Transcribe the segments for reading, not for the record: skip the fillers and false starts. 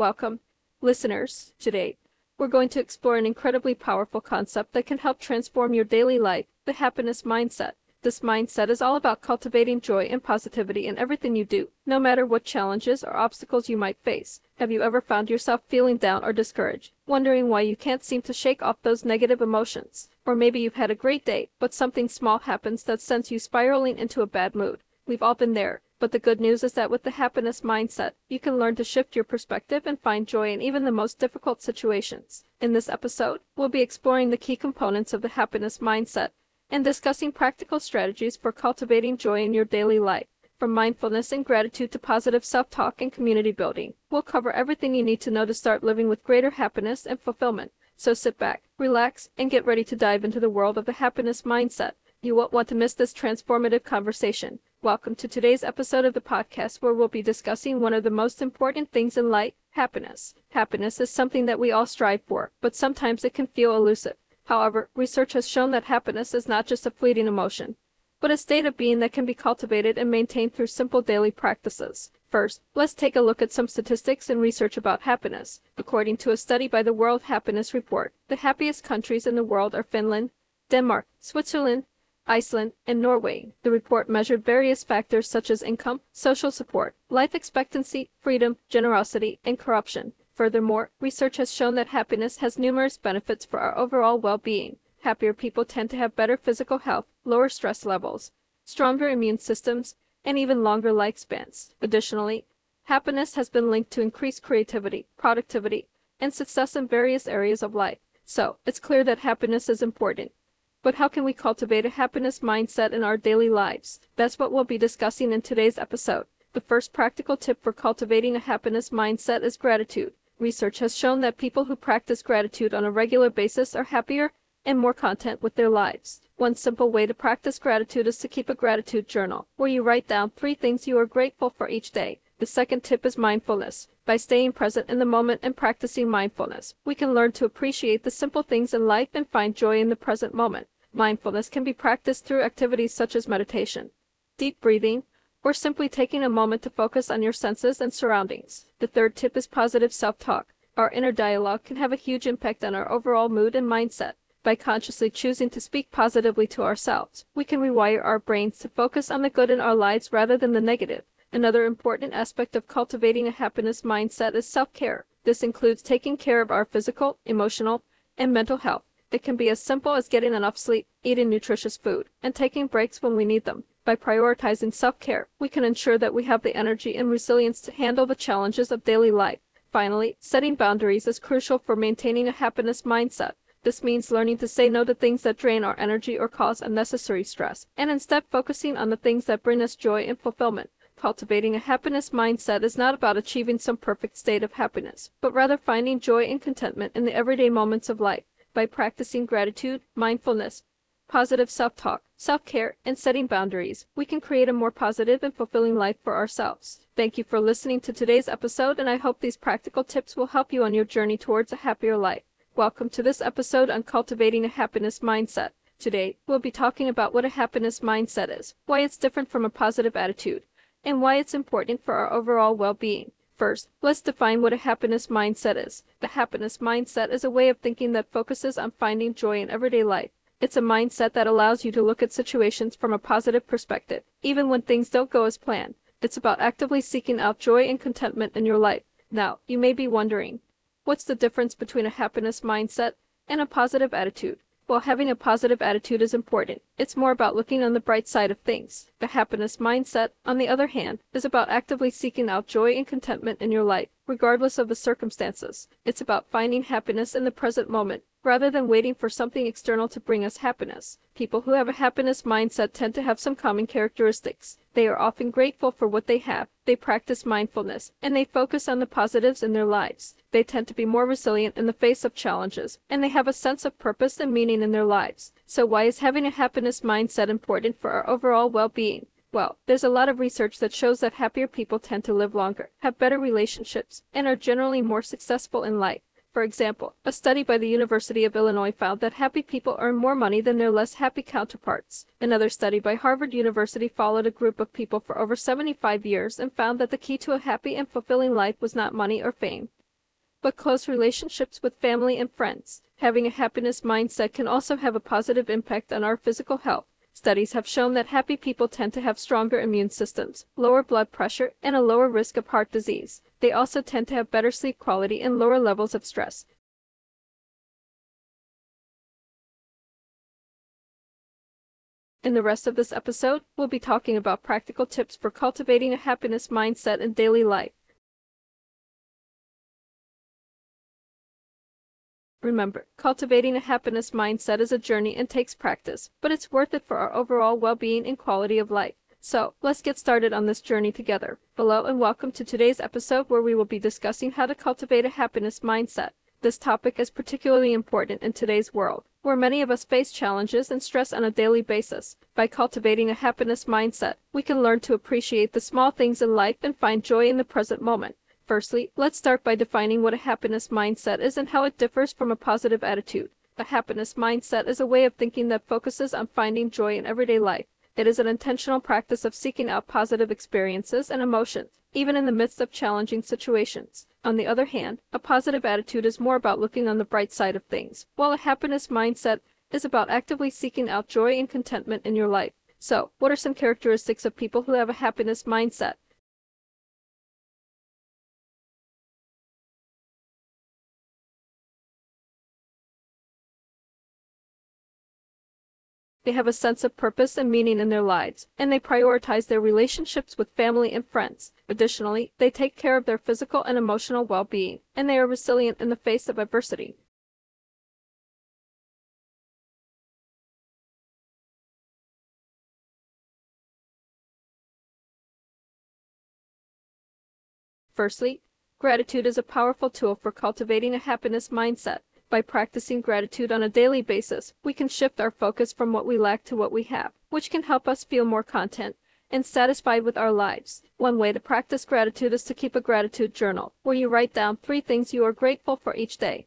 Welcome, listeners. Today, we're going to explore an incredibly powerful concept that can help transform your daily life, the happiness mindset. This mindset is all about cultivating joy and positivity in everything you do, no matter what challenges or obstacles you might face. Have you ever found yourself feeling down or discouraged, wondering why you can't seem to shake off those negative emotions? Or maybe you've had a great day, but something small happens that sends you spiraling into a bad mood. We've all been there. But the good news is that with the happiness mindset, you can learn to shift your perspective and find joy in even the most difficult situations. In this episode, we'll be exploring the key components of the happiness mindset and discussing practical strategies for cultivating joy in your daily life. From mindfulness and gratitude to positive self-talk and community building, we'll cover everything you need to know to start living with greater happiness and fulfillment. So sit back, relax, and get ready to dive into the world of the happiness mindset. You won't want to miss this transformative conversation. Welcome to today's episode of the podcast, where we'll be discussing one of the most important things in life, happiness. Happiness is something that we all strive for, but sometimes it can feel elusive. However, research has shown that happiness is not just a fleeting emotion, but a state of being that can be cultivated and maintained through simple daily practices. First, let's take a look at some statistics and research about happiness. According to a study by the World Happiness Report, the happiest countries in the world are Finland, Denmark, Switzerland, Iceland, and Norway. The report measured various factors such as income, social support, life expectancy, freedom, generosity, and corruption. Furthermore, research has shown that happiness has numerous benefits for our overall well-being. Happier people tend to have better physical health, lower stress levels, stronger immune systems, and even longer lifespans. Additionally, happiness has been linked to increased creativity, productivity, and success in various areas of life. So, it's clear that happiness is important. But how can we cultivate a happiness mindset in our daily lives? That's what we'll be discussing in today's episode. The first practical tip for cultivating a happiness mindset is gratitude. Research has shown that people who practice gratitude on a regular basis are happier and more content with their lives. One simple way to practice gratitude is to keep a gratitude journal, where you write down 3 things you are grateful for each day. The second tip is mindfulness. By staying present in the moment and practicing mindfulness, we can learn to appreciate the simple things in life and find joy in the present moment. Mindfulness can be practiced through activities such as meditation, deep breathing, or simply taking a moment to focus on your senses and surroundings. The third tip is positive self-talk. Our inner dialogue can have a huge impact on our overall mood and mindset. By consciously choosing to speak positively to ourselves, we can rewire our brains to focus on the good in our lives rather than the negative. Another important aspect of cultivating a happiness mindset is self-care. This includes taking care of our physical, emotional, and mental health. It can be as simple as getting enough sleep, eating nutritious food, and taking breaks when we need them. By prioritizing self-care, we can ensure that we have the energy and resilience to handle the challenges of daily life. Finally, setting boundaries is crucial for maintaining a happiness mindset. This means learning to say no to things that drain our energy or cause unnecessary stress, and instead focusing on the things that bring us joy and fulfillment. Cultivating a happiness mindset is not about achieving some perfect state of happiness, but rather finding joy and contentment in the everyday moments of life. By practicing gratitude, mindfulness, positive self-talk, self-care, and setting boundaries, we can create a more positive and fulfilling life for ourselves. Thank you for listening to today's episode, and I hope these practical tips will help you on your journey towards a happier life. Welcome to this episode on cultivating a happiness mindset. Today, we'll be talking about what a happiness mindset is, why it's different from a positive attitude, and why it's important for our overall well-being. First, let's define what a happiness mindset is. The happiness mindset is a way of thinking that focuses on finding joy in everyday life. It's a mindset that allows you to look at situations from a positive perspective, even when things don't go as planned. It's about actively seeking out joy and contentment in your life. Now, you may be wondering, what's the difference between a happiness mindset and a positive attitude? While having a positive attitude is important, it's more about looking on the bright side of things. The happiness mindset, on the other hand, is about actively seeking out joy and contentment in your life, regardless of the circumstances. It's about finding happiness in the present moment, rather than waiting for something external to bring us happiness. People who have a happiness mindset tend to have some common characteristics. They are often grateful for what they have, they practice mindfulness, and they focus on the positives in their lives. They tend to be more resilient in the face of challenges, and they have a sense of purpose and meaning in their lives. So why is having a happiness mindset important for our overall well-being? Well, there's a lot of research that shows that happier people tend to live longer, have better relationships, and are generally more successful in life. For example, a study by the University of Illinois found that happy people earn more money than their less happy counterparts. Another study by Harvard University followed a group of people for over 75 years and found that the key to a happy and fulfilling life was not money or fame, but close relationships with family and friends. Having a happiness mindset can also have a positive impact on our physical health. Studies have shown that happy people tend to have stronger immune systems, lower blood pressure, and a lower risk of heart disease. They also tend to have better sleep quality and lower levels of stress. In the rest of this episode, we'll be talking about practical tips for cultivating a happiness mindset in daily life. Remember, cultivating a happiness mindset is a journey and takes practice, but it's worth it for our overall well-being and quality of life. So, let's get started on this journey together. Hello and welcome to today's episode where we will be discussing how to cultivate a happiness mindset. This topic is particularly important in today's world, where many of us face challenges and stress on a daily basis. By cultivating a happiness mindset, we can learn to appreciate the small things in life and find joy in the present moment. Firstly, let's start by defining what a happiness mindset is and how it differs from a positive attitude. A happiness mindset is a way of thinking that focuses on finding joy in everyday life. It is an intentional practice of seeking out positive experiences and emotions, even in the midst of challenging situations. On the other hand, a positive attitude is more about looking on the bright side of things, while a happiness mindset is about actively seeking out joy and contentment in your life. So, what are some characteristics of people who have a happiness mindset? They have a sense of purpose and meaning in their lives, and they prioritize their relationships with family and friends. Additionally, they take care of their physical and emotional well-being, and they are resilient in the face of adversity. Firstly, gratitude is a powerful tool for cultivating a happiness mindset. By practicing gratitude on a daily basis, we can shift our focus from what we lack to what we have, which can help us feel more content and satisfied with our lives. One way to practice gratitude is to keep a gratitude journal, where you write down 3 things you are grateful for each day.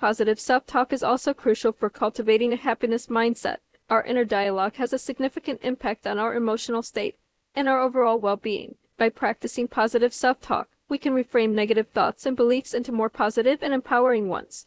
Positive self-talk is also crucial for cultivating a happiness mindset. Our inner dialogue has a significant impact on our emotional state and our overall well-being. By practicing positive self-talk, we can reframe negative thoughts and beliefs into more positive and empowering ones.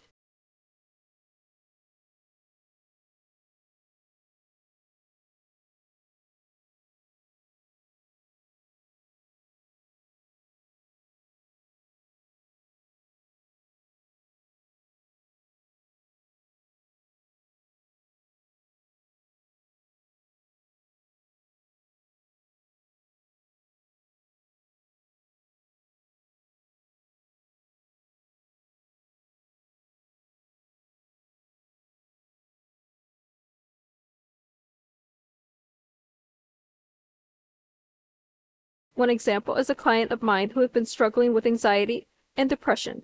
One example is a client of mine who had been struggling with anxiety and depression.